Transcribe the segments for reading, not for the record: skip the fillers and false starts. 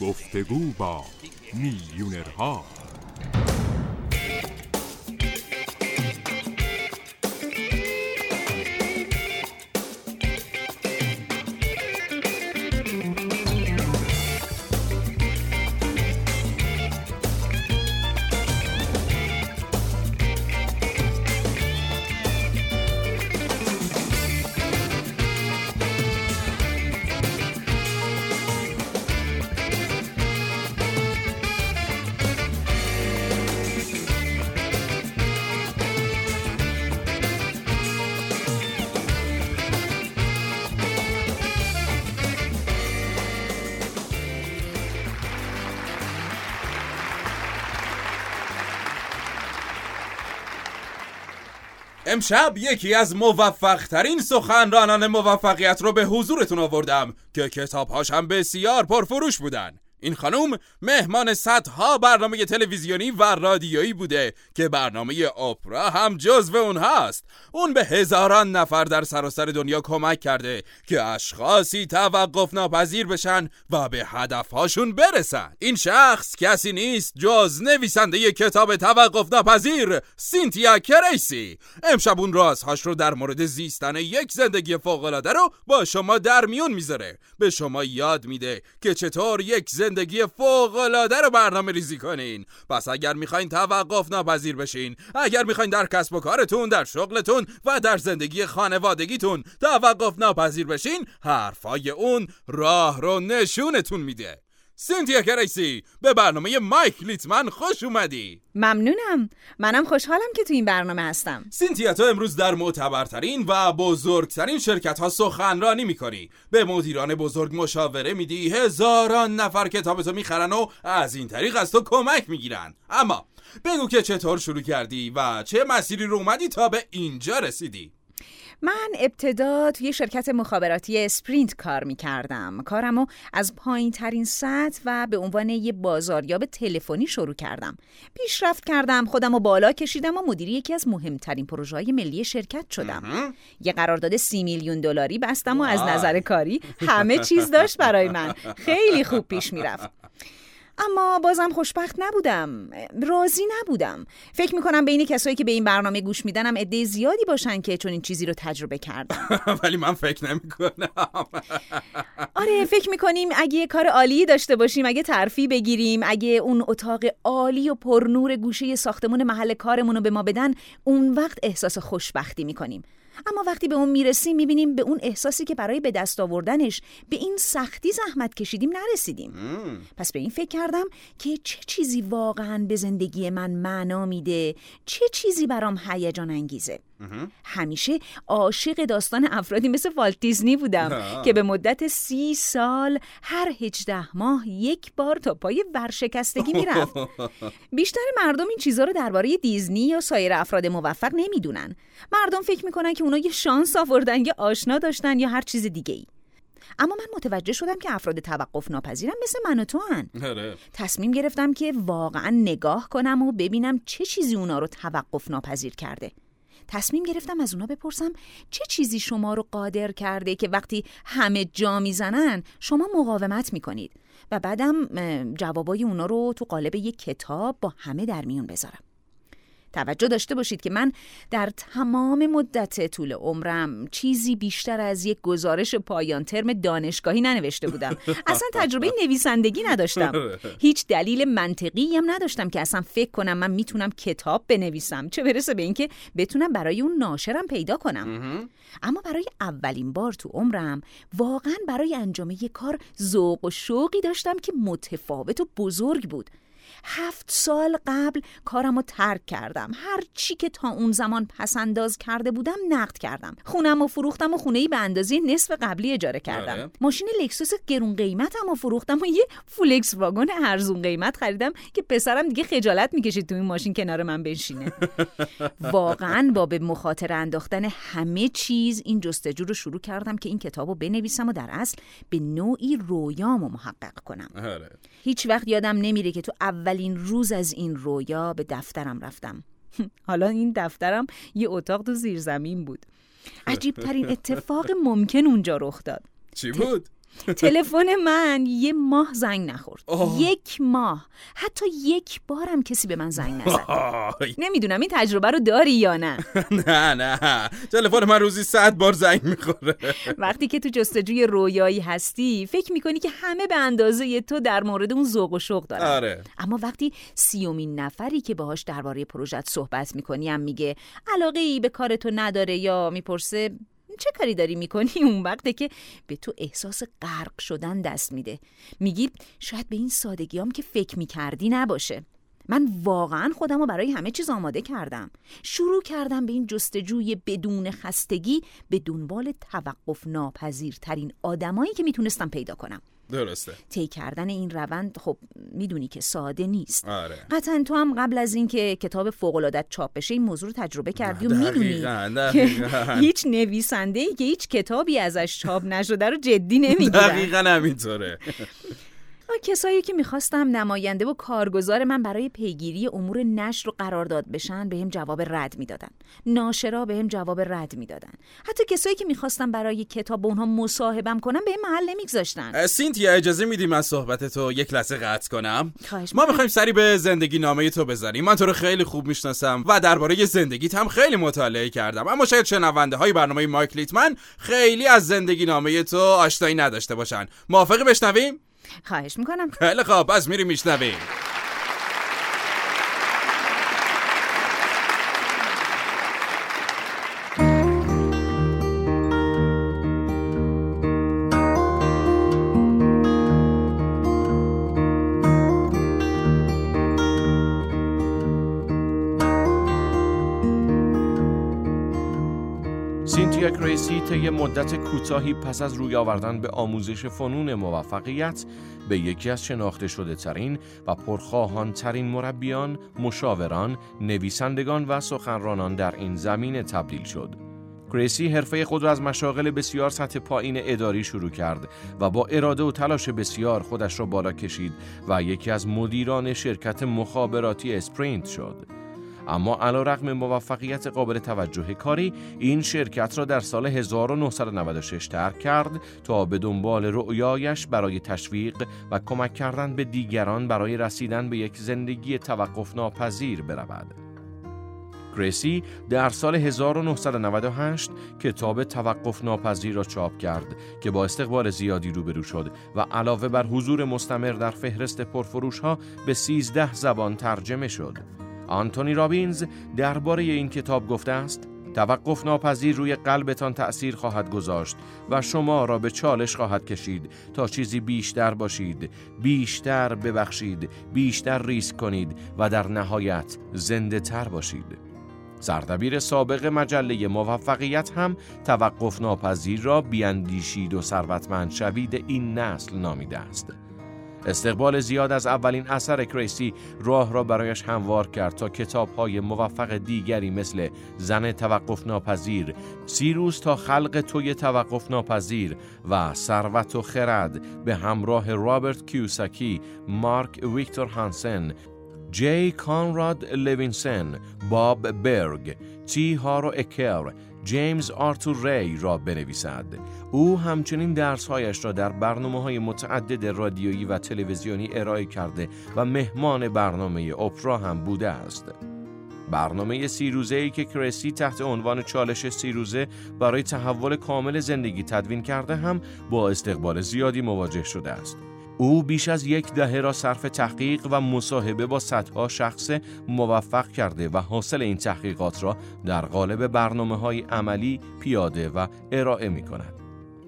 گفتگو با میلیونرها. امشب یکی از موفق‌ترین سخنرانان موفقیت رو به حضورتون آوردم که کتاب‌هاش هم بسیار پرفروش بودن. این خانم مهمان صدها برنامه تلویزیونی و رادیویی بوده که برنامه اپرا هم جزو اون هست. اون به هزاران نفر در سراسر دنیا کمک کرده که اشخاصی توقف ناپذیر بشن و به هدفهاشون برسن. این شخص کسی نیست جز نویسنده کتاب توقف ناپذیر، سینتیا کرسی. امشب اون رازهاش رو در مورد زیستن یک زندگی فوق‌العاده رو با شما در میون میذاره. به شما یاد میده که چطور یک زندگی فوق‌العاده رو برنامه ریزی کنین. پس اگر میخواین توقف نپذیر بشین، اگر میخواین در کسب و کارتون، در شغلتون و در زندگی خانوادگیتون توقف نپذیر بشین، حرفای اون راه رو نشونتون میده. سینتیا کرسی، به برنامه مایک لیتمن خوش اومدی. ممنونم، منم خوشحالم که تو این برنامه هستم. سینتیا، تو امروز در معتبرترین و بزرگترین شرکت ها سخنرانی میکنی، به مدیران بزرگ مشاوره میدی، هزاران نفر کتابتو میخرن و از این طریق از تو کمک میگیرن. اما بگو که چطور شروع کردی و چه مسیری رو اومدی تا به اینجا رسیدی؟ من ابتدا توی شرکت مخابراتی اسپرینت کار می‌کردم. کارمو از پایین‌ترین سطح و به عنوان یه بازاریاب تلفنی شروع کردم. پیشرفت کردم، خودمو بالا کشیدم و مدیر یکی از مهمترین پروژه‌های ملی شرکت شدم. یه قرارداد 30 میلیون دلاری بستم و از نظر کاری همه چیز داشت برای من. خیلی خوب پیش می‌رفت. اما بازم خوشبخت نبودم، راضی نبودم. فکر میکنم بین کسایی که به این برنامه گوش میدن هم عده زیادی باشن که چون این چیزی رو تجربه کردن. ولی من فکر نمیکنم. آره، فکر میکنیم اگه کار عالی داشته باشیم، اگه ترفیع بگیریم، اگه اون اتاق عالی و پرنور گوشه ساختمون محل کارمون رو به ما بدن، اون وقت احساس خوشبختی میکنیم. اما وقتی به اون میرسیم، میبینیم به اون احساسی که برای به دست آوردنش به این سختی زحمت کشیدیم نرسیدیم. پس به این فکر کردم که چه چیزی واقعاً به زندگی من معنا میده، چه چیزی برام هیجان انگیزه. همیشه عاشق داستان افرادی مثل والت دیزنی بودم که به مدت 30 سال هر 18 ماه یک بار تا پای ورشکستگی میرفت. بیشتر مردم این چیزا رو درباره دیزنی یا سایر افراد موفق نمیدونن. مردم فکر میکنن که اونا یه شانس آوردن، یه آشنا داشتن یا هر چیز دیگه ای. اما من متوجه شدم که افراد توقف ناپذیرم مثل من و تو هن. تصمیم گرفتم که واقعا نگاه کنم و ببینم چه چیزی اونا رو توقف ناپذیر کرده. تصمیم گرفتم از اونا بپرسم چه چیزی شما رو قادر کرده که وقتی همه جا میزنن شما مقاومت میکنید، و بعدم جوابای اونا رو تو قالب یک کتاب با همه در میون بذارم. توجه داشته باشید که من در تمام مدت طول عمرم چیزی بیشتر از یک گزارش پایان ترم دانشگاهی ننوشته بودم. اصلا تجربه نویسندگی نداشتم. هیچ دلیل منطقی هم نداشتم که اصلا فکر کنم من میتونم کتاب بنویسم، چه برسه به اینکه بتونم برای اون ناشرم پیدا کنم. اما برای اولین بار تو عمرم واقعا برای انجام یک کار ذوق و شوقی داشتم که متفاوت و بزرگ بود. 7 سال قبل کارمو ترک کردم. هر چی که تا اون زمان پسنداز کرده بودم نقد کردم. خونمو فروختم و خونه‌ای به اندازه نصف قبلی اجاره کردم. ماشین لکسوس گرون قیمتمو فروختم و یه فولکس واگن ارزون قیمت خریدم که پسرم دیگه خجالت میکشید تو این ماشین کنار من بنشینه. واقعاً با به مخاطره انداختن همه چیز این جستجو رو شروع کردم که این کتابو بنویسم و در اصل به نوعی رویامو محقق کنم. هیچ وقت یادم نمیره که تو اولین روز از این رویا به دفترم رفتم. حالا این دفترم یه اتاق تو زیرزمین بود. عجیبترین اتفاق ممکن اونجا رخ داد. چی بود؟ تلفن من یه ماه زنگ نخورد. یک ماه. حتی یک بارم کسی به من زنگ نزد. نمیدونم این تجربه رو داری یا نه. نه تلفن من روزی 100 بار زنگ میخوره. وقتی که تو جستجوی رویایی هستی فکر میکنی که همه به اندازه تو در مورد اون ذوق و شوق دارن. آره. اما وقتی 30مین نفری که باهاش درباره پروژه صحبت میکنی هم میگه علاقه ای به کار تو نداره یا میپرسه چه کاری داری میکنی، اون وقته که به تو احساس غرق شدن دست میده. میگی شاید به این سادگیام که فکر میکردی نباشه. من واقعا خودم رو برای همه چیز آماده کردم. شروع کردم به این جستجوی بدون خستگی به دنبال توقف ناپذیرترین آدمایی که میتونستم پیدا کنم. درسته. طی کردن این روند خب میدونی که ساده نیست. آره. قطعا تو هم قبل از این که کتاب فوق‌العاده چاپ بشه این موضوع رو تجربه کردی و میدونی که هیچ نویسنده‌ای که هیچ کتابی ازش چاپ نشده رو جدی نمیگیره. دقیقاً همینطوره. کسایی که میخواستم نماینده و کارگزار من برای پیگیری امور نشر و قرارداد بشن بهم جواب رد میدادن. ناشرا بهم جواب رد میدادن. حتی کسایی که میخواستم برای کتاب اونها مصاحبم کنم بهم محل نمیگذاشتن. سینتیا اجازه میدیم از صحبت تو یک لحظه قطع کنم؟ ما میخوایم سری به زندگی نامه تو بزنیم. من تو رو خیلی خوب میشناسم و درباره زندگیت هم خیلی مطالعه کردم. اما شاید شنونده های برنامه مایک لیتمن خیلی از زندگی نامه تو آشنایی نداشته باشن. موافقی بشنویم؟ خواهش میکنم. خیلی خوب، باز میریم میشنویم. سینتیا کرسی طی مدت کوتاهی پس از روی آوردن به آموزش فنون موفقیت به یکی از شناخته شده ترین و پرخواهان ترین مربیان، مشاوران، نویسندگان و سخنرانان در این زمینه تبدیل شد. کرسی حرفه خود را از مشاغل بسیار سطح پایین اداری شروع کرد و با اراده و تلاش بسیار خودش را بالا کشید و یکی از مدیران شرکت مخابراتی اسپرینت شد. اما علیرغم موفقیت قابل توجه کاری، این شرکت را در سال 1996 ترک کرد تا به دنبال رؤیایش برای تشویق و کمک کردن به دیگران برای رسیدن به یک زندگی توقف ناپذیر برود. کرسی در سال 1998 کتاب توقف ناپذیر را چاپ کرد که با استقبال زیادی روبرو شد و علاوه بر حضور مستمر در فهرست پرفروش‌ها به 13 زبان ترجمه شد. آنتونی رابینز درباره این کتاب گفته است: توقف ناپذیر روی قلبتان تأثیر خواهد گذاشت و شما را به چالش خواهد کشید تا چیزی بیشتر باشید، بیشتر ببخشید، بیشتر ریسک کنید و در نهایت زنده تر باشید. سردبیر سابق مجله موفقیت هم توقف ناپذیر را بیاندیشید و ثروتمند شوید این نسل نامیده است. استقبال زیاد از اولین اثر کرسی راه را برایش هموار کرد تا کتاب‌های موفق دیگری مثل زن توقف ناپذیر، 30 روز تا خلق توی توقف ناپذیر و ثروت و خرد به همراه رابرت کیوساکی، مارک ویکتور هانسن، جی کانراد لوینسن، باب برگ، تی هارو اکر، جیمز آرتور ری را بنویسد. او همچنین درس‌هایش را در برنامه‌های متعدد رادیویی و تلویزیونی ارائه کرده و مهمان برنامه اوپرا هم بوده است. برنامه 30 روزه‌ای که کرسی تحت عنوان چالش 30 روزه برای تحول کامل زندگی تدوین کرده هم با استقبال زیادی مواجه شده است. او بیش از 10 دهه را صرف تحقیق و مصاحبه با صدها شخص موفق کرده و حاصل این تحقیقات را در قالب برنامه‌های عملی پیاده و ارائه می‌کند.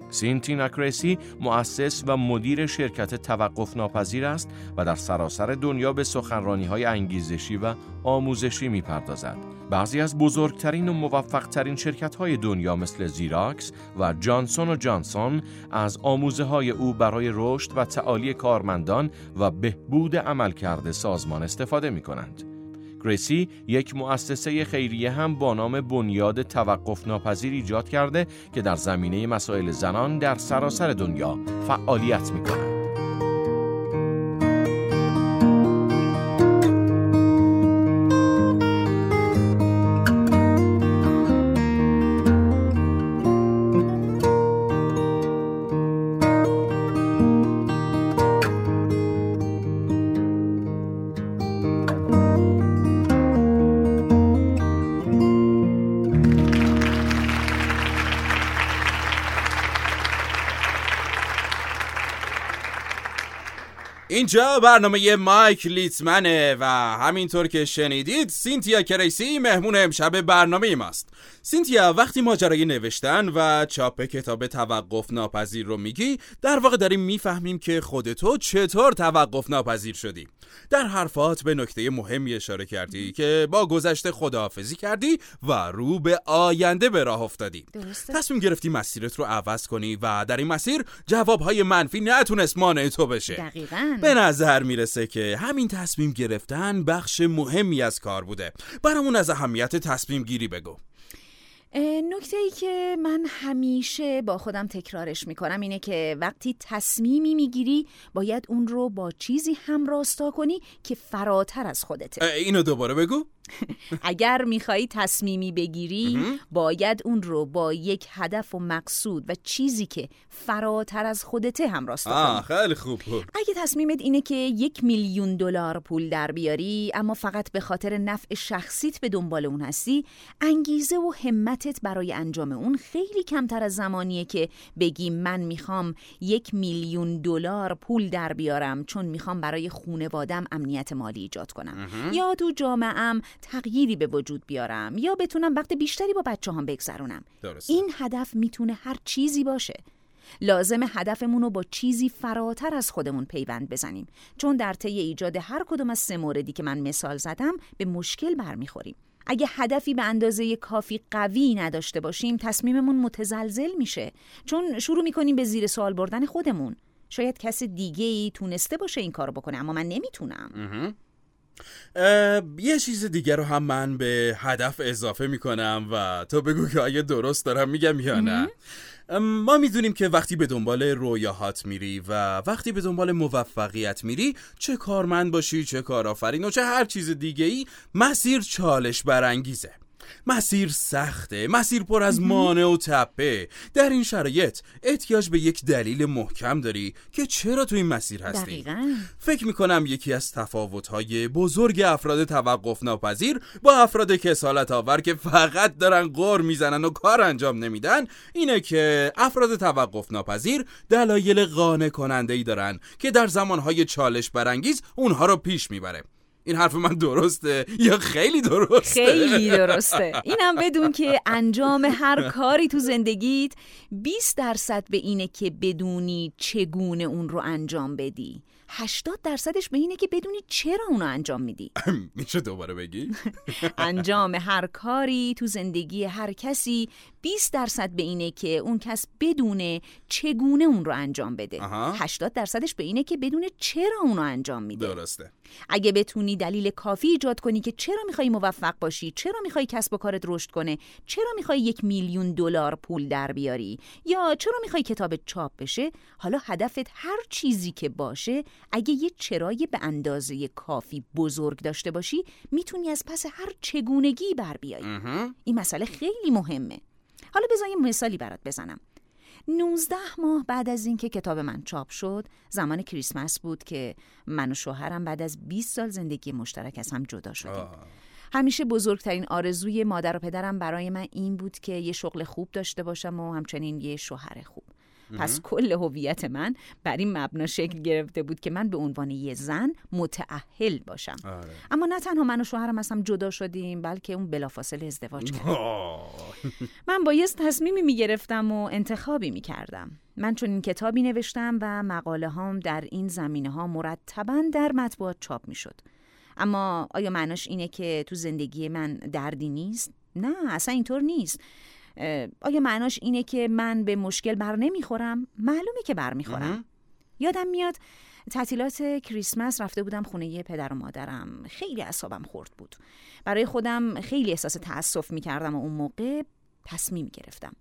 سینتیا کرسی مؤسس و مدیر شرکت توقف ناپذیر است و در سراسر دنیا به سخنرانی‌های انگیزشی و آموزشی می‌پردازد. بعضی از بزرگترین و موفقترین شرکت‌های دنیا مثل زیراکس و جانسون و جانسون از آموزه‌های او برای رشد و تعالی کارمندان و بهبود عملکرد سازمان استفاده می‌کنند. کرسی یک مؤسسه خیریه هم با نام بنیاد توقف ناپذیر ایجاد کرده که در زمینه مسائل زنان در سراسر دنیا فعالیت می‌کند. اینجا برنامه مایک لیتمنه و همینطور که شنیدید سینتیا کرسی مهمون امشب برنامه ماست. سینتیا، وقتی ماجرای نوشتن و چاپ کتاب توقف ناپذیر رو میگی، در واقع داریم میفهمیم که خودتو چطور توقف ناپذیر شدی. در حرفات به نکته مهمی اشاره کردی که با گذشته خداحافظی کردی و رو به آینده به راه افتادی. درسته. تصمیم گرفتی مسیرت رو عوض کنی و در این مسیر جوابهای منفی نتونست مانع تو بشه. دقیقاً. به نظر میرسه که همین تصمیم گرفتن بخش مهمی از کار بوده. برامون از اهمیت تصمیم گیری بگو. نکته‌ای که من همیشه با خودم تکرارش میکنم اینه که وقتی تصمیمی میگیری باید اون رو با چیزی همراستا کنی که فراتر از خودته. اینو دوباره بگو. اگر میخوایی تصمیمی بگیری باید اون رو با یک هدف و مقصود و چیزی که فراتر از خودته همراستا کنی. خیلی خوب. اگه تصمیمت اینه که $1,000,000 پول در بیاری اما فقط به خاطر نفع شخصیت به دنبال اون هستی، انگیزه و همتت برای انجام اون خیلی کمتر از زمانیه که بگی من میخوام $1,000,000 پول در بیارم چون میخوام برای خانواده‌ام امنیت مالی ایجاد کنم یا تو جامعه‌ام تغییری به وجود بیارم یا بتونم وقت بیشتری با بچه‌هام بگذرونم. این هدف میتونه هر چیزی باشه. لازم هدفمون رو با چیزی فراتر از خودمون پیوند بزنیم، چون در طی ایجاد هر کدوم از 3 موردی که من مثال زدم به مشکل برمیخوریم. اگه هدفی به اندازه کافی قوی نداشته باشیم تصمیممون متزلزل میشه، چون شروع میکنیم به زیر سوال بردن خودمون. شاید کس دیگه‌ای تونسته باشه این کارو بکنه اما من نمیتونم. یه چیز دیگر رو هم من به هدف اضافه میکنم و تو بگو که آیا درست دارم میگم یا نه. ما میدونیم که وقتی به دنبال رویاهات میری و وقتی به دنبال موفقیت میری، چه کارمند باشی، چه کارآفرین و چه هر چیز دیگه‌ای، مسیر چالش برانگیزه، مسیر سخته، مسیر پر از مانع و تپه. در این شرایط احتیاج به یک دلیل محکم داری که چرا تو این مسیر هستی. دقیقاً. فکر میکنم یکی از تفاوت‌های بزرگ افراد توقف ناپذیر با افراد کسالت آور که فقط دارن غر میزنن و کار انجام نمیدن اینه که افراد توقف ناپذیر دلایل قانع کننده‌ای دارن که در زمانهای چالش برانگیز اونها رو پیش میبره. این حرف من درسته یا خیلی درسته؟ خیلی درسته. اینم بدون که انجام هر کاری تو زندگیت 20% به اینه که بدونی چگونه اون رو انجام بدی، 80%ش به اینه که بدونی چرا اون رو انجام میدی. میشه دوباره بگی؟ انجام هر کاری تو زندگی هر کسی 20% به اینه که اون کس بدونه چگونه اون رو انجام بده، 80%ش به اینه که بدونه چرا اون رو انجام میده. درسته. اگه بتونی دلیل کافی ایجاد کنی که چرا میخوایی موفق باشی، چرا میخوایی کسب و کارت رشد کنه، چرا میخوایی $1,000,000 پول در بیاری یا چرا میخوایی کتابت چاپ بشه، حالا هدفت هر چیزی که باشه، اگه یه چرایی به اندازه کافی بزرگ داشته باشی میتونی از پس هر چگونگی بر بیایی. این مسئله خیلی مهمه. حالا بذار یه مثالی برات بزنم. 19 ماه بعد از اینکه کتاب من چاپ شد، زمان کریسمس بود که من و شوهرم بعد از 20 سال زندگی مشترک از هم جدا شدیم. همیشه بزرگترین آرزوی مادر و پدرم برای من این بود که یه شغل خوب داشته باشم و همچنین یه شوهر خوب. پس کل هویت من بر این مبنا شکل گرفته بود که من به عنوان یه زن متأهل باشم. اما نه تنها من و شوهرم از هم جدا شدیم، بلکه اون بلافاصله ازدواج کرد. من بایست تصمیمی میگرفتم و انتخابی میکردم. من چون این کتابی نوشتم و مقاله هام در این زمینه ها مرتباً در مطبوعات چاپ میشد. اما آیا معناش اینه که تو زندگی من دردی نیست؟ نه، اصلا اینطور نیست. آیا معناش اینه که من به مشکل بر نمیخورم؟ معلومه که بر میخورم. یادم میاد تعطیلات کریسمس رفته بودم خونه پدر و مادرم. خیلی اعصابم خورد بود. برای خودم خیلی احساس تأسف میکردم و اون موقع تصمیم گرفتم.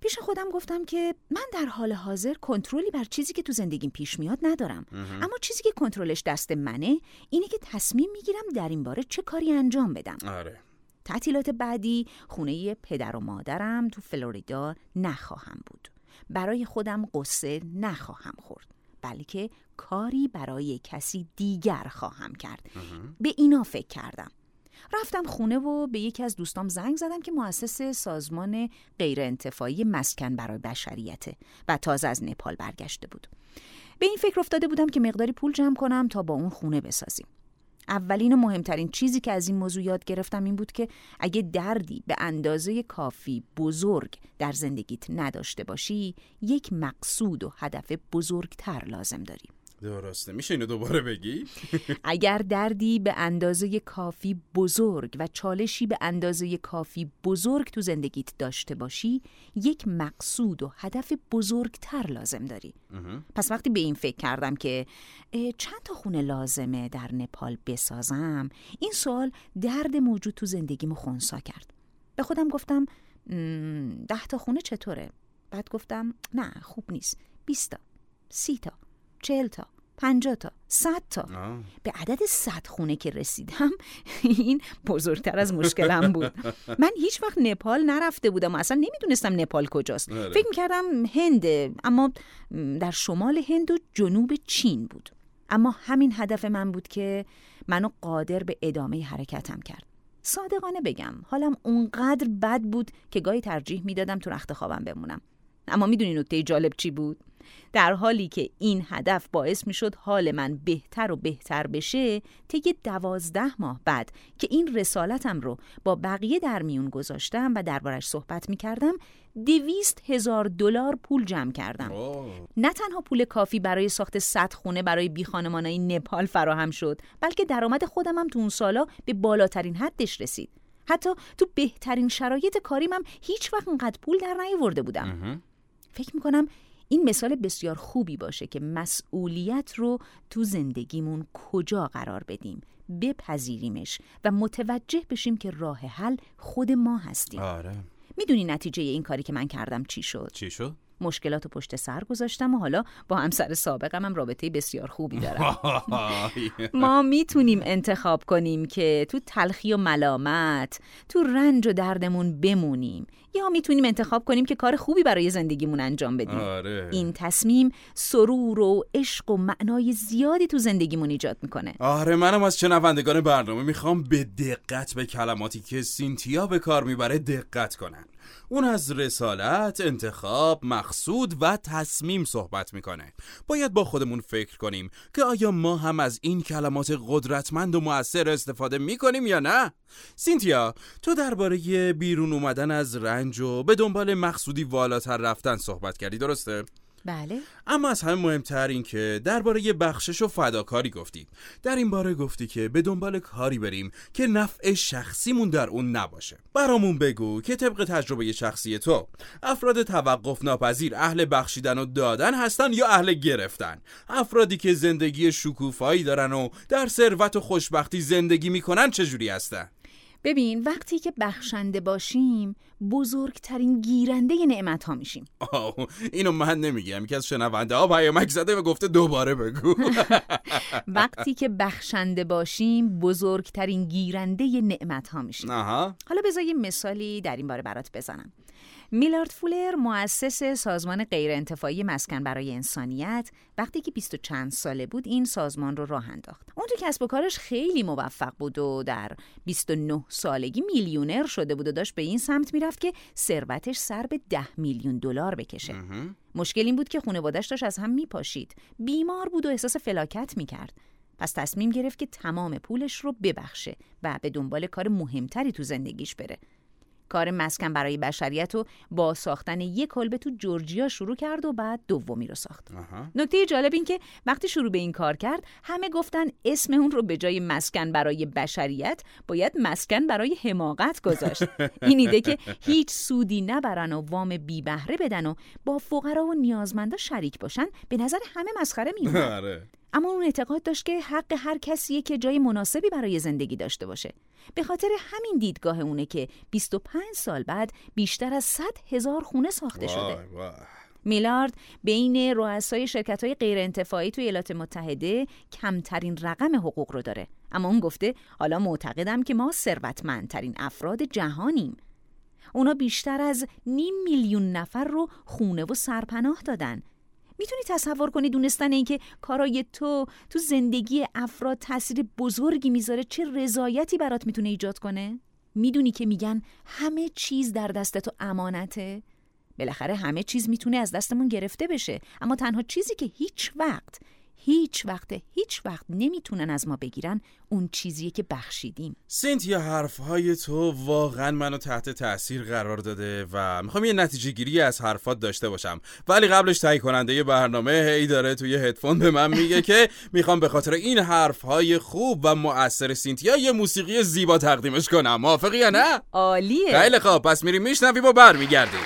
پیش خودم گفتم که من در حال حاضر کنترلی بر چیزی که تو زندگیم پیش میاد ندارم. اما چیزی که کنترلش دست منه اینه که تصمیم میگیرم در این باره چه کاری انجام بدم. آره. تعطیلات بعدی خونه پدر و مادرم تو فلوریدا نخواهم بود. برای خودم قصه نخواهم خورد، بلکه کاری برای کسی دیگر خواهم کرد. به اینا فکر کردم. رفتم خونه و به یکی از دوستام زنگ زدم که مؤسس سازمان غیرانتفاعی مسکن برای بشریته و تازه از نپال برگشته بود. به این فکر افتاده بودم که مقداری پول جمع کنم تا با اون خونه بسازیم. اولین و مهمترین چیزی که از این موضوع یاد گرفتم این بود که اگه دردی به اندازه کافی بزرگ در زندگیت نداشته باشی، یک مقصود و هدف بزرگتر لازم داری. درسته، میشه اینو دوباره بگی؟ اگر دردی به اندازه کافی بزرگ و چالشی به اندازه کافی بزرگ تو زندگیت داشته باشی، یک مقصود و هدف بزرگتر لازم داری. پس وقتی به این فکر کردم که چند تا خونه لازمه در نپال بسازم، این سوال درد موجود تو زندگیمو خنثی کرد. به خودم گفتم 10 تا خونه چطوره؟ بعد گفتم نه خوب نیست، 20 تا، 30 تا، 40 تا، 50 تا، 100 تا. به عدد 100 خونه که رسیدم این بزرگتر از مشکلم بود. من هیچ وقت نپال نرفته بودم، اصلا نمیدونستم نپال کجاست. فکر میکردم هنده، اما در شمال هند و جنوب چین بود. اما همین هدف من بود که منو قادر به ادامه حرکتم کرد. صادقانه بگم حالم اونقدر بد بود که گاهی ترجیح میدادم تو رخت خوابم بمونم. اما میدونی نکته جالب چی بود؟ در حالی که این هدف باعث میشد حال من بهتر و بهتر بشه، طی 12 ماه بعد که این رسالتم رو با بقیه در میون گذاشتم و دربارش صحبت میکردم، $200,000 پول جمع کردم. نه تنها پول کافی برای ساخت 100 خونه برای بیخانمانای نپال فراهم شد، بلکه درآمد خودم هم تو اون سالا به بالاترین حدش رسید. حتی تو بهترین شرایط کاریم هم هیچ وقت انقدر پول در نیاورده بودم. فکر میکنم این مثال بسیار خوبی باشه که مسئولیت رو تو زندگیمون کجا قرار بدیم، بپذیریمش و متوجه بشیم که راه حل خود ما هستیم. آره. میدونی نتیجه این کاری که من کردم چی شد؟ مشکلات رو پشت سر گذاشتم و حالا با همسر سابقم هم رابطه بسیار خوبی دارم. ما میتونیم انتخاب کنیم که تو تلخی و ملامت، تو رنج و دردمون بمونیم، یا میتونیم انتخاب کنیم که کار خوبی برای زندگیمون انجام بدیم. آره. این تصمیم سرور و عشق و معنای زیادی تو زندگیمون ایجاد میکنه. آره، منم از شنوندگان برنامه میخوام به دقت به کلماتی که سینتیا به کار میبره دقت کنن. اون از رسالت، انتخاب، مقصود و تصمیم صحبت میکنه. باید با خودمون فکر کنیم که آیا ما هم از این کلمات قدرتمند و مؤثر استفاده میکنیم یا نه؟ سینتیا، تو درباره بیرون اومدن از رنج و به دنبال مقصودی والاتر رفتن صحبت کردی، درسته؟ بله. اما از همه مهمتر این که درباره بخشش و فداکاری گفتی. در این باره گفتی که به دنبال کاری بریم که نفع شخصیمون در اون نباشه. برامون بگو که طبق تجربه شخصی تو، افراد توقف ناپذیر اهل بخشیدن و دادن هستن یا اهل گرفتن؟ افرادی که زندگی شکوفایی دارن و در ثروت و خوشبختی زندگی میکنن چجوری هستن؟ ببین، وقتی که بخشنده باشیم بزرگترین گیرنده ی نعمت ها میشیم. اینو من نمیگم، که از شنونده ها پیامک زده و گفته دوباره بگو. وقتی که بخشنده باشیم بزرگترین گیرنده ی نعمت ها میشیم. حالا بذار یه مثالی در این باره برات بزنم. میلارد فولر، مؤسس سازمان غیرانتفاعی مسکن برای انسانیت، وقتی که 20 و چند ساله بود این سازمان رو راه انداخت. اون تو کسب و کارش خیلی موفق بود و در 29 سالگی میلیونر شده بود و داشت به این سمت میرفت که ثروتش سر به $10 میلیون بکشه. مشکل این بود که خانواده‌اش داشت از هم میپاشید، بیمار بود و احساس فلاکت میکرد. پس تصمیم گرفت که تمام پولش رو ببخشه و به دنبال کار مهمتری تو زندگیش بره. کار مسکن برای بشریت رو با ساختن یک کلبه تو جورجیا شروع کرد و بعد دومی رو ساخت. نکته جالب این که وقتی شروع به این کار کرد، همه گفتن اسم اون رو به جای مسکن برای بشریت باید مسکن برای حماقت گذاشت. این ایده که هیچ سودی نبرن و وام بی بهره بدن و با فقرا و نیازمندا شریک باشن به نظر همه مسخره میومد. اما اون اعتقاد داشت که حق هر کسیه که جای مناسبی برای زندگی داشته باشه. به خاطر همین دیدگاه اونه که 25 سال بعد بیشتر از 100,000 خونه ساخته شده. میلارد بین رؤسای شرکت‌های غیرانتفاعی توی ایالات متحده کمترین رقم حقوق رو داره. اما اون گفته حالا معتقدم که ما ثروتمندترین افراد جهانیم. اونا بیشتر از 500,000 نفر رو خونه و سرپناه دادن. میتونی تصور کنی دونستن این که کارای تو زندگی افراد تأثیر بزرگی میذاره چه رضایتی برات میتونه ایجاد کنه؟ میدونی که میگن همه چیز در دست تو امانته؟ بالاخره همه چیز میتونه از دستمون گرفته بشه، اما تنها چیزی که هیچ وقت نمیتونن از ما بگیرن اون چیزیه که بخشیدیم. سینتیا، حرفهای تو واقعا منو تحت تأثیر قرار داده و میخوام یه نتیجه گیری از حرفات داشته باشم، ولی قبلش تهیه کننده یه برنامه هی داره توی هدفون به من میگه که میخوام به خاطر این حرفهای خوب و مؤثر سینتیا یه موسیقی زیبا تقدیمش کنم. موافقی یا نه؟ عالیه. خیلی خب، پس میریم میشنویم و برمیگردیم.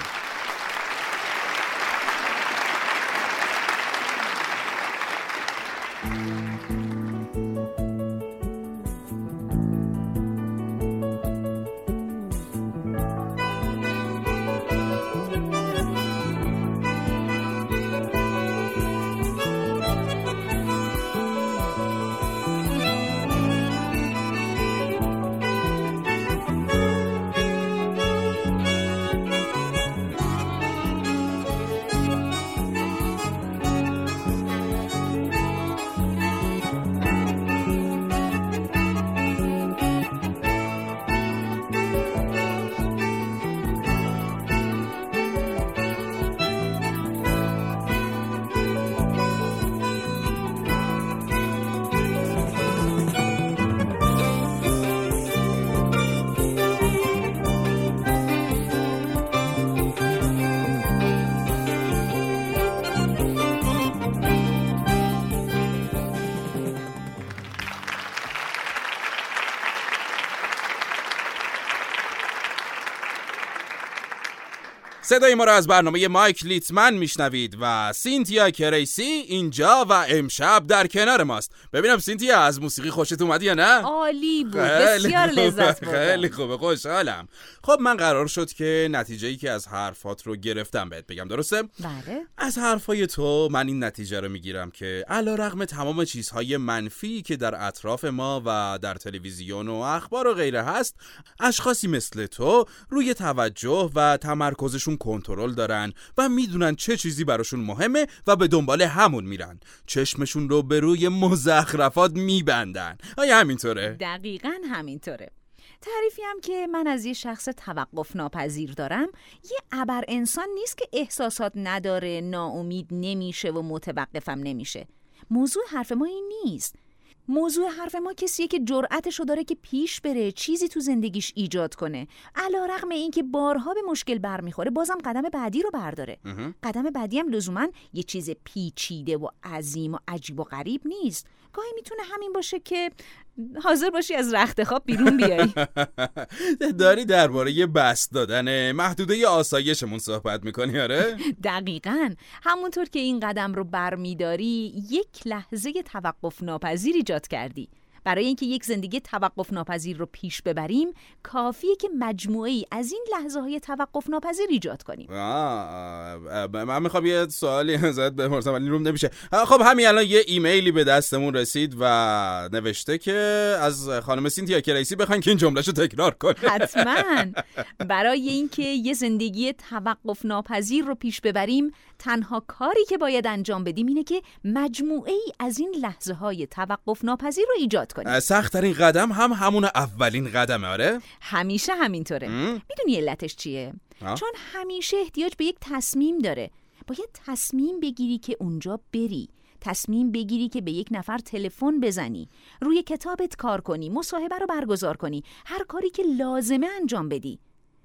صدای ما را از برنامه مایک لیتمن میشنوید و سینتیا کرسی اینجا و امشب در کنار ماست. ببینم سینتیا، از موسیقی خوشت اومد یا نه؟ عالی بود، بسیار لذت بردم. خیلی خوبه، خوشحالم. خب من قرار شد که نتیجه‌ای که از حرفات رو گرفتم بهت بگم، درسته؟ بله. از حرفای تو من این نتیجه رو میگیرم که علیرغم تمام چیزهای منفی که در اطراف ما و در تلویزیون و اخبار و غیره هست، اشخاصی مثل تو روی توجه و تمرکزشون کنترل دارن و میدونن چه چیزی براشون مهمه و به دنبال همون میرن. چشمشون رو به روی مزخرفات میبندن. آیا همینطوره؟ دقیقاً همینطوره. تعریفی هم که من از یه شخص توقف ناپذیر دارم، یه ابر انسان نیست که احساسات نداره، ناامید نمیشه و متوقفم نمیشه. موضوع حرف ما این نیست. موضوع حرف ما کسیه که جرأتشو داره که پیش بره، چیزی تو زندگیش ایجاد کنه، علیرغم این که بارها به مشکل برمیخوره بازم قدم بعدی رو برداره. قدم بعدی هم لزوماً یه چیز پیچیده و عظیم و عجیب و غریب نیست. گاهی میتونه همین باشه که حاضر باشی از رخت خواب بیرون بیایی. داری درباره بست دادن محدوده آسایشمون صحبت میکنی، آره؟ دقیقاً. همونطور که این قدم رو برمیداری، یک لحظه توقف ناپذیر ایجاد کردی. برای اینکه یک زندگی توقف ناپذیر رو پیش ببریم، کافیه که مجموعه‌ای از این لحظه‌های توقف ناپذیر ایجاد کنیم. من می‌خوام یه سوالی ازت بپرسم ولی روم نمیشه. خب همین الان یه ایمیلی به دستمون رسید و نوشته که از خانم سینتیا کرسی بخواین که این جمله‌شو تکرار کنه. حتماً. برای اینکه یه زندگی توقف ناپذیر رو پیش ببریم، تنها کاری که باید انجام بدیم اینه که مجموعه‌ای از این لحظه‌های توقف ناپذیر رو ایجاد کنیم. سخت‌ترین قدم هم همون اولین قدمه، آره؟ همیشه همینطوره. میدونی علتش چیه؟ چون همیشه احتیاج به یک تصمیم داره. باید تصمیم بگیری که اونجا بری، تصمیم بگیری که به یک نفر تلفن بزنی، روی کتابت کار کنی، مصاحبه رو برگزار کنی، هر کاری که لازمه انجام بدی.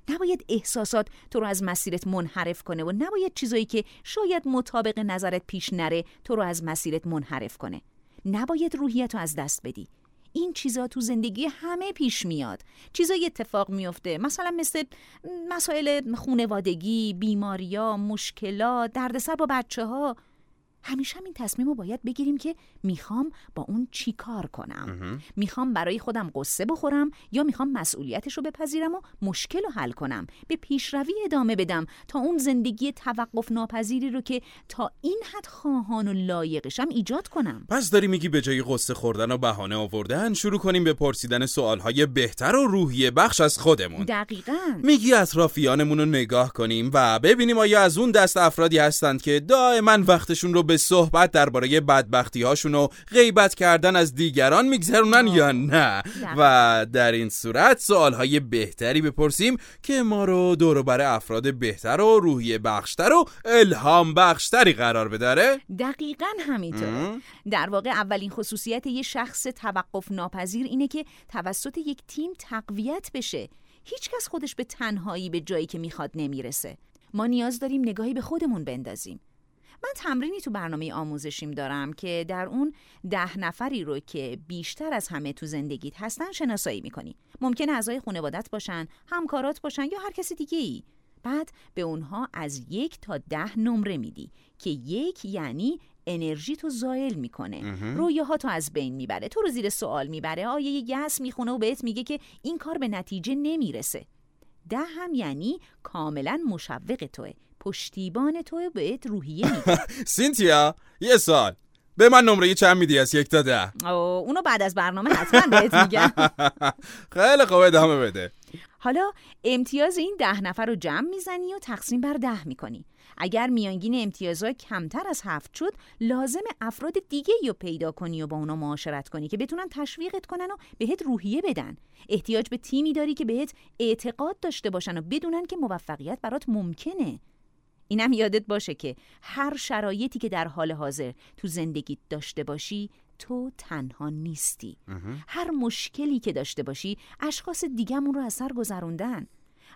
نباید احساسات تو رو از مسیرت منحرف کنه و نباید چیزایی که شاید مطابق نظرت پیش نره تو رو از مسیرت منحرف کنه. نباید روحیتو از دست بدی. این چیزا تو زندگی همه پیش میاد. چیزای اتفاق میفته، مثلا مثل مسائل خانوادگی، بیماریا، مشکلات، دردسر با بچه‌ها. همیشه این تصمیم رو باید بگیریم که میخوام با اون چی کار کنم. میخوام برای خودم قصه بخورم یا میخوام مسئولیتش رو بپذیرم و مشکل رو حل کنم، به پیشروی ادامه بدم تا اون زندگی توقف ناپذیری رو که تا این حد خواهان و لایقشم ایجاد کنم. پس داری میگی به جای قصه خوردن و بهانه آوردن شروع کنیم به پرسیدن سوالهای بهتر و روحیه بخش از خودمون. دقیقاً. میگی اطرافیانمون رو نگاه کنیم و ببینیم آیا از اون دست افرادی هستند که دائما وقتشون رو به به صحبت درباره بدبختی هاشون و غیبت کردن از دیگران میگذرونن یا نه؟ و در این صورت سوالهای بهتری بپرسیم که ما رو دور و بر افراد بهتر و روحیه بخشتر و الهام بخشتری قرار بداره. دقیقاً همینطور. در واقع اولین خصوصیت یه شخص توقف ناپذیر اینه که توسط یک تیم تقویت بشه. هیچ کس خودش به تنهایی به جایی که میخواد نمیرسه. ما نیاز داریم نگاهی به خودمون بندازیم. من تمرینی تو برنامه آموزشیم دارم که در اون 10 نفری رو که بیشتر از همه تو زندگیت هستن شناسایی میکنی. ممکن اعضای خانوادت باشن، همکارات باشن یا هر کسی دیگه ای. بعد به اونها از 1 تا 10 نمره میدی که 1 یعنی انرژی تو زائل میکنه، رویاها تو از بین میبره، تو رو زیر سوال میبره، آیه یأس میخونه و بهت میگه که این کار به نتیجه نمیرسه. 10 یعنی کاملا مشوق توه، پشتیبان توه، بهت روحیه میده. سینتیا یه سال به من نمره چند میدی از 1 تا 10؟ اونو بعد از برنامه حتما بهت میگم. خیلی خوب، ادامه بده. حالا امتیاز این 10 نفر رو جمع میزنی و تقسیم بر 10 میکنی. اگر میانگین امتیازها کمتر از 7 شد، لازم افراد دیگه رو پیدا کنی و با اونا معاشرت کنی که بتونن تشویقت کنن و بهت روحیه بدن. احتیاج به تیمی داری که بهت اعتقاد داشته باشن و بدونن که موفقیت برات ممکنه. اینم یادت باشه که هر شرایطی که در حال حاضر تو زندگیت داشته باشی، تو تنها نیستی. هر مشکلی که داشته باشی، اشخاص دیگه‌مون رو از سر گذروندن.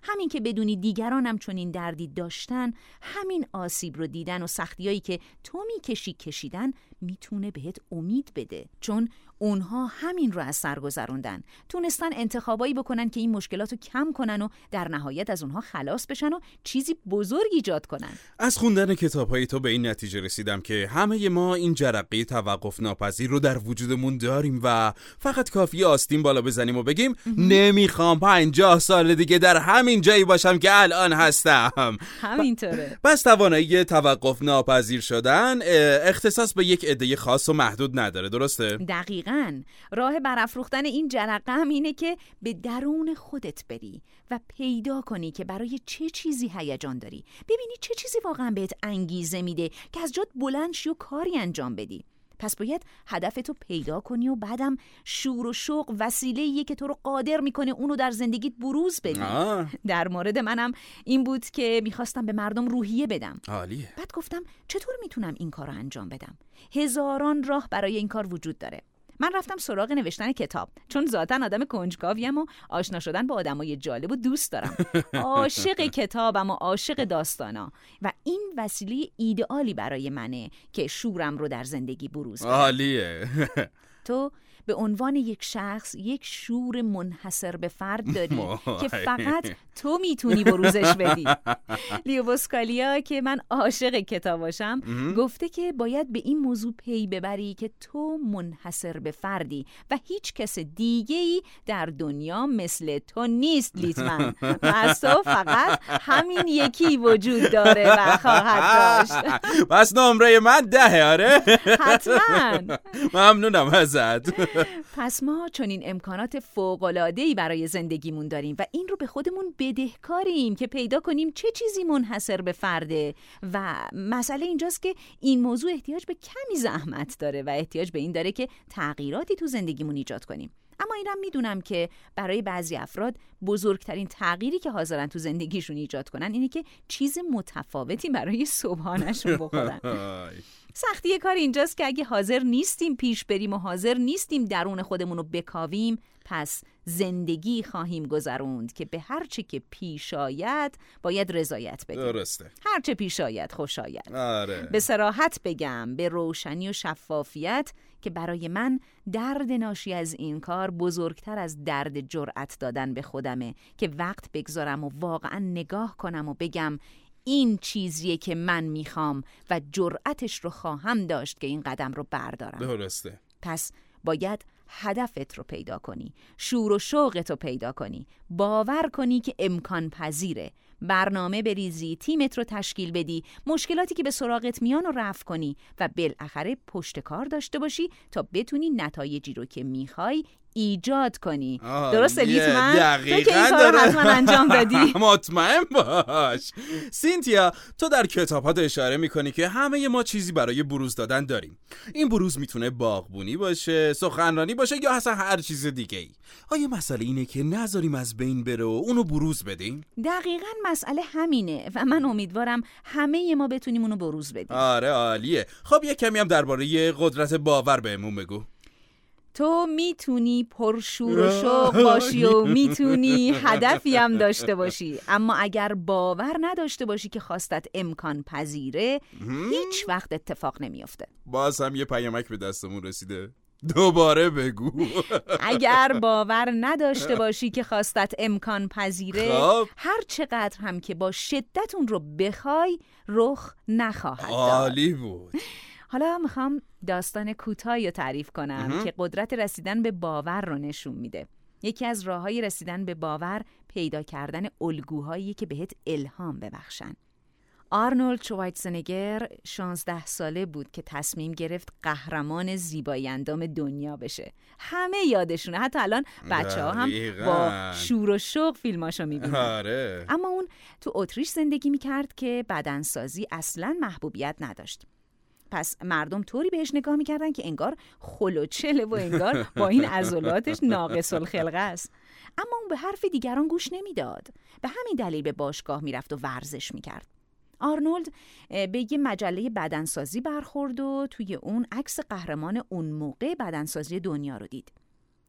همین که بدونی دیگرانم چنین دردی داشتن، همین آسیب رو دیدن و سختیایی که تو میکشی کشیدن میتونه بهت امید بده، چون اونها همین رو از سر گذروندن، تونستن انتخابایی بکنن که این مشکلات رو کم کنن و در نهایت از اونها خلاص بشن و چیزی بزرگ ایجاد کنن. از خوندن کتاب‌های تو به این نتیجه رسیدم که همه ما این جرقه توقف ناپذیر رو در وجودمون داریم و فقط کافیه آستین بالا بزنیم و بگیم نمیخوام 50 سال دیگه در همین جایی باشم که الان هستم. همینطوره. پس توانایی توقف ناپذیر شدن اختصاص به یک عده خاص و محدود نداره، درسته؟ دقیقاً. راه برافروختن این جرقه هم اینه که به درون خودت بری و پیدا کنی که برای چه چیزی هیجان داری، ببینی چه چیزی واقعا بهت انگیزه میده که از جات بلند شی و کاری انجام بدی. پس باید هدفتو پیدا کنی و بعدم شور و شوق وسیله‌ایه که تو رو قادر میکنه اونو در زندگیت بروز بدی. در مورد منم این بود که میخواستم به مردم روحیه بدم. عالیه. بعد گفتم چطور میتونم این کارو انجام بدم؟ هزاران راه برای این کار وجود داره. من رفتم سراغ نوشتن کتاب، چون ذاتاً آدم کنجکاویم و آشنا شدن با آدمای جالب و دوست دارم. عاشق کتابم و عاشق داستانا و این وسیله ایدئالی برای منه که شورم رو در زندگی بروز بدم. عالیه. تو به عنوان یک شخص یک شور منحصر به فرد داری که فقط تو میتونی بروزش بدی. لیو بوسکالیا که من عاشق کتاباشم گفته که باید به این موضوع پی ببری که تو منحصر به فردی و هیچ کس دیگه‌ای در دنیا مثل تو نیست. لیتمن، از تو فقط همین یکی وجود داره و خواهد داشت. پس نمره من 10. آره حتما. ممنونم ازت. پس ما چون این امکانات فوق‌العاده‌ای برای زندگیمون داریم و این رو به خودمون بدهکاریم که پیدا کنیم چه چیزی منحصر به فرده و مسئله اینجاست که این موضوع احتیاج به کمی زحمت داره و احتیاج به این داره که تغییراتی تو زندگیمون ایجاد کنیم. اما اینم میدونم که برای بعضی افراد بزرگترین تغییری که حاضرن تو زندگیشون ایجاد کنن اینه که چیز متفاوتی برای صبحانه‌شون بخورن. سختی کار اینجاست که اگه حاضر نیستیم پیش بریم و حاضر نیستیم درون خودمون رو بکاویم، پس زندگی خواهیم گذروند که به هر چه که پیش آید باید رضایت بدیم. درسته. هر چه پیش آید خوش آید. آره. به صراحت بگم، به روشنی و شفافیت، که برای من درد ناشی از این کار بزرگتر از درد جرأت دادن به خودمه که وقت بگذارم و واقعا نگاه کنم و بگم این چیزیه که من میخوام و جرأتش رو خواهم داشت که این قدم رو بردارم. درسته. پس باید هدفت رو پیدا کنی، شور و شوقت رو پیدا کنی، باور کنی که امکان پذیره، برنامه بریزی، تیمت رو تشکیل بدی، مشکلاتی که به سراغت میان رو رفع کنی و بالاخره پشت کار داشته باشی تا بتونی نتایجی رو که میخوای ایجاد کنی. درسته لیتمن؟ تو که این کار رو حتما انجام دادی. مطمئن باش. سینتیا، تو در کتابات اشاره میکنی که همه ما چیزی برای بروز دادن داریم. این بروز میتونه باغبونی باشه، سخنرانی باشه یا اصلا هر چیز دیگه ای. آیا مسئله اینه که نذاریم از بین بره و اونو بروز بدیم؟ دقیقاً مسئله همینه و من امیدوارم همه ما بتونیم اونو بروز بدیم. آره عالیه. خب یه کمی هم درباره قدرت باور بهمون بگو. تو میتونی پرشور و شوق باشی و میتونی هدفی هم داشته باشی، اما اگر باور نداشته باشی که خواستت امکان پذیره، هیچ وقت اتفاق نمیفته. باز هم یه پیامک به دستمون رسیده، دوباره بگو. اگر باور نداشته باشی که خواستت امکان پذیره، هر چقدر هم که با شدت اون رو بخوای رخ نخواهد داد. عالی بود. حالا میخوام داستان کوتاهی رو تعریف کنم که قدرت رسیدن به باور رو نشون میده. یکی از راه‌های رسیدن به باور پیدا کردن الگوهایی که بهت الهام ببخشن. آرنولد شوارتزنگر 16 ساله بود که تصمیم گرفت قهرمان زیبایی اندام دنیا بشه. همه یادشونه، حتی الان بچه‌ها هم با شور و شوق فیلماشو می‌بینن. آره. اما اون تو اتریش زندگی میکرد که بدنسازی اصلاً محبوبیت نداشت. پس مردم طوری بهش نگاه میکردن که انگار خلوچله و انگار با این عضلاتش ناقص الخلقه است. اما اون به حرف دیگران گوش نمیداد. به همین دلیل به باشگاه میرفت و ورزش میکرد. آرنولد به یه مجله بدنسازی برخورد و توی اون عکس قهرمان اون موقع بدنسازی دنیا رو دید.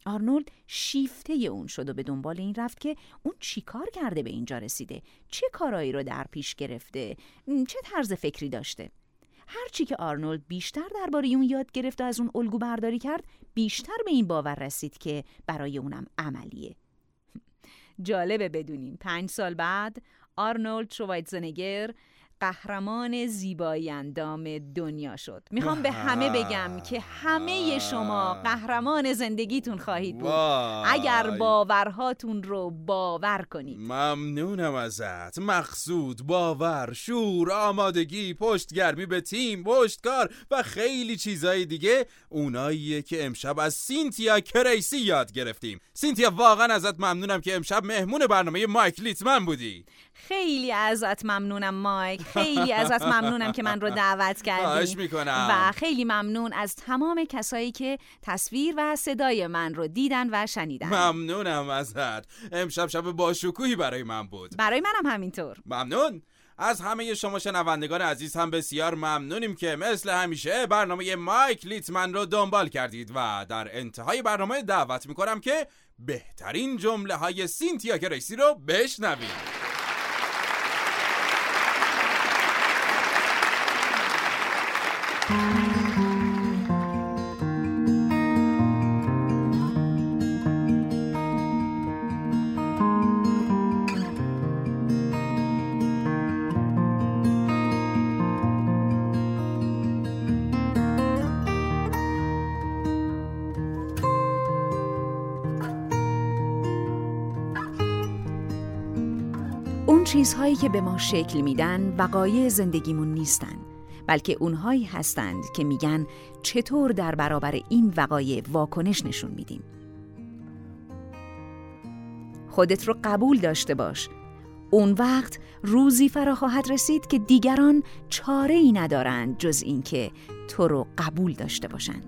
آرنولد شیفته اون شد و به دنبال این رفت که اون چی کار کرده به اینجا رسیده، چه کارایی رو در پیش گرفته، چه طرز فکری داشته. هرچی که آرنولد بیشتر درباره اون یاد گرفت و از اون الگو برداری کرد، بیشتر به این باور رسید که برای اونم عملیه. جالبه بدونیم 5 سال بعد آرنولد شوارتزنگر قهرمان زیبایی اندام دنیا شد. میخوام به همه بگم که همه شما قهرمان زندگیتون خواهید بود اگر باورهاتون رو باور کنید. ممنونم ازت. مقصود، باور، شور، آمادگی، پشتگرمی به تیم، پشتکار و خیلی چیزای دیگه اوناییه که امشب از سینتیا کرسی یاد گرفتیم. سینتیا، واقعا ازت ممنونم که امشب مهمون برنامه مایک لیتمن بودی. خیلی ازت ممنونم مایک. خیلی ازت ممنونم که من رو دعوت کردی. خواهش میکنم. و خیلی ممنون از تمام کسایی که تصویر و صدای من رو دیدن و شنیدن. ممنونم ازت. امشب شب باشکوهی برای من بود. برای منم همینطور. ممنون. از همه شما شنوندگان عزیز هم بسیار ممنونیم که مثل همیشه برنامه مایک لیتمن رو دنبال کردید و در انتهای برنامه دعوت میکنم که بهترین جمله های سینتیا کرسی رو بشنوید. اون چیزهایی که به ما شکل میدن وقایع زندگیمون نیستن، بلکه اونهایی هستند که میگن چطور در برابر این وقایع واکنش نشون میدیم. خودت رو قبول داشته باش. اون وقت روزی فرا خواهد رسید که دیگران چاره‌ای ندارند جز اینکه تو رو قبول داشته باشن.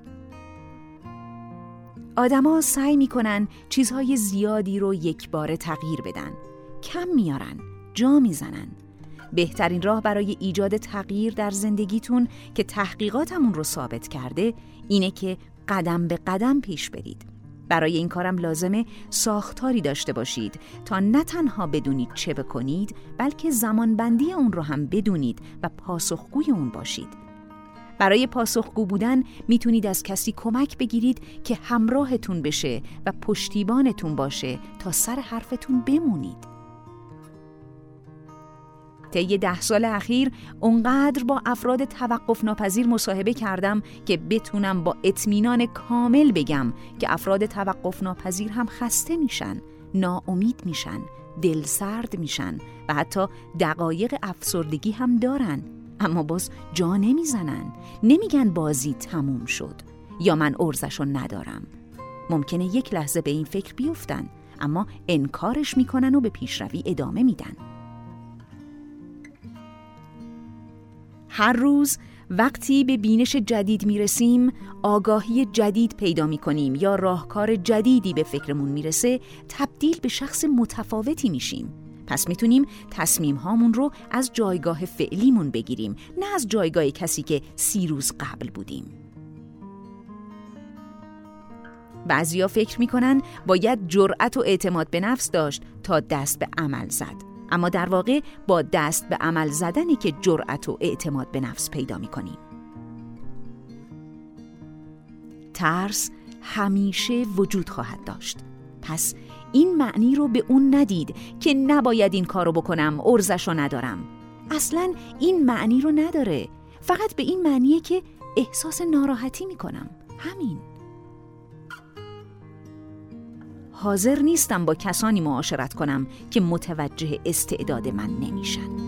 آدما سعی میکنن چیزهای زیادی رو یکباره تغییر بدن. کم میارن، جا میزنن. بهترین راه برای ایجاد تغییر در زندگیتون که تحقیقاتمون رو ثابت کرده اینه که قدم به قدم پیش برید. برای این کارم لازمه ساختاری داشته باشید تا نه تنها بدونید چه بکنید، بلکه زمانبندی اون رو هم بدونید و پاسخگوی اون باشید. برای پاسخگو بودن میتونید از کسی کمک بگیرید که همراهتون بشه و پشتیبانتون باشه تا سر حرفتون بمونید. طی 10 سال اخیر اونقدر با افراد توقف ناپذیر مصاحبه کردم که بتونم با اطمینان کامل بگم که افراد توقف ناپذیر هم خسته میشن، ناامید میشن، دلسرد میشن و حتی دقایق افسردگی هم دارن، اما باز جا نمیزنن، نمیگن بازی تموم شد یا من ارزشو ندارم. ممکنه یک لحظه به این فکر بیفتن، اما انکارش میکنن و به پیشروی ادامه میدن. هر روز وقتی به بینش جدید میرسیم، آگاهی جدید پیدا میکنیم یا راهکار جدیدی به فکرمون میرسه، تبدیل به شخص متفاوتی میشیم. پس میتونیم تصمیم هامون رو از جایگاه فعلیمون بگیریم، نه از جایگاه کسی که 30 روز قبل بودیم. بعضیا فکر میکنن باید جرأت و اعتماد به نفس داشت تا دست به عمل زد، اما در واقع با دست به عمل زدنی که جرأت و اعتماد به نفس پیدا می‌کنیم. ترس همیشه وجود خواهد داشت. پس این معنی رو به اون ندید که نباید این کارو بکنم، ارزشو ندارم. اصلاً این معنی رو نداره. فقط به این معنیه که احساس ناراحتی می‌کنم. همین. حاضر نیستم با کسانی معاشرت کنم که متوجه استعداد من نمیشن.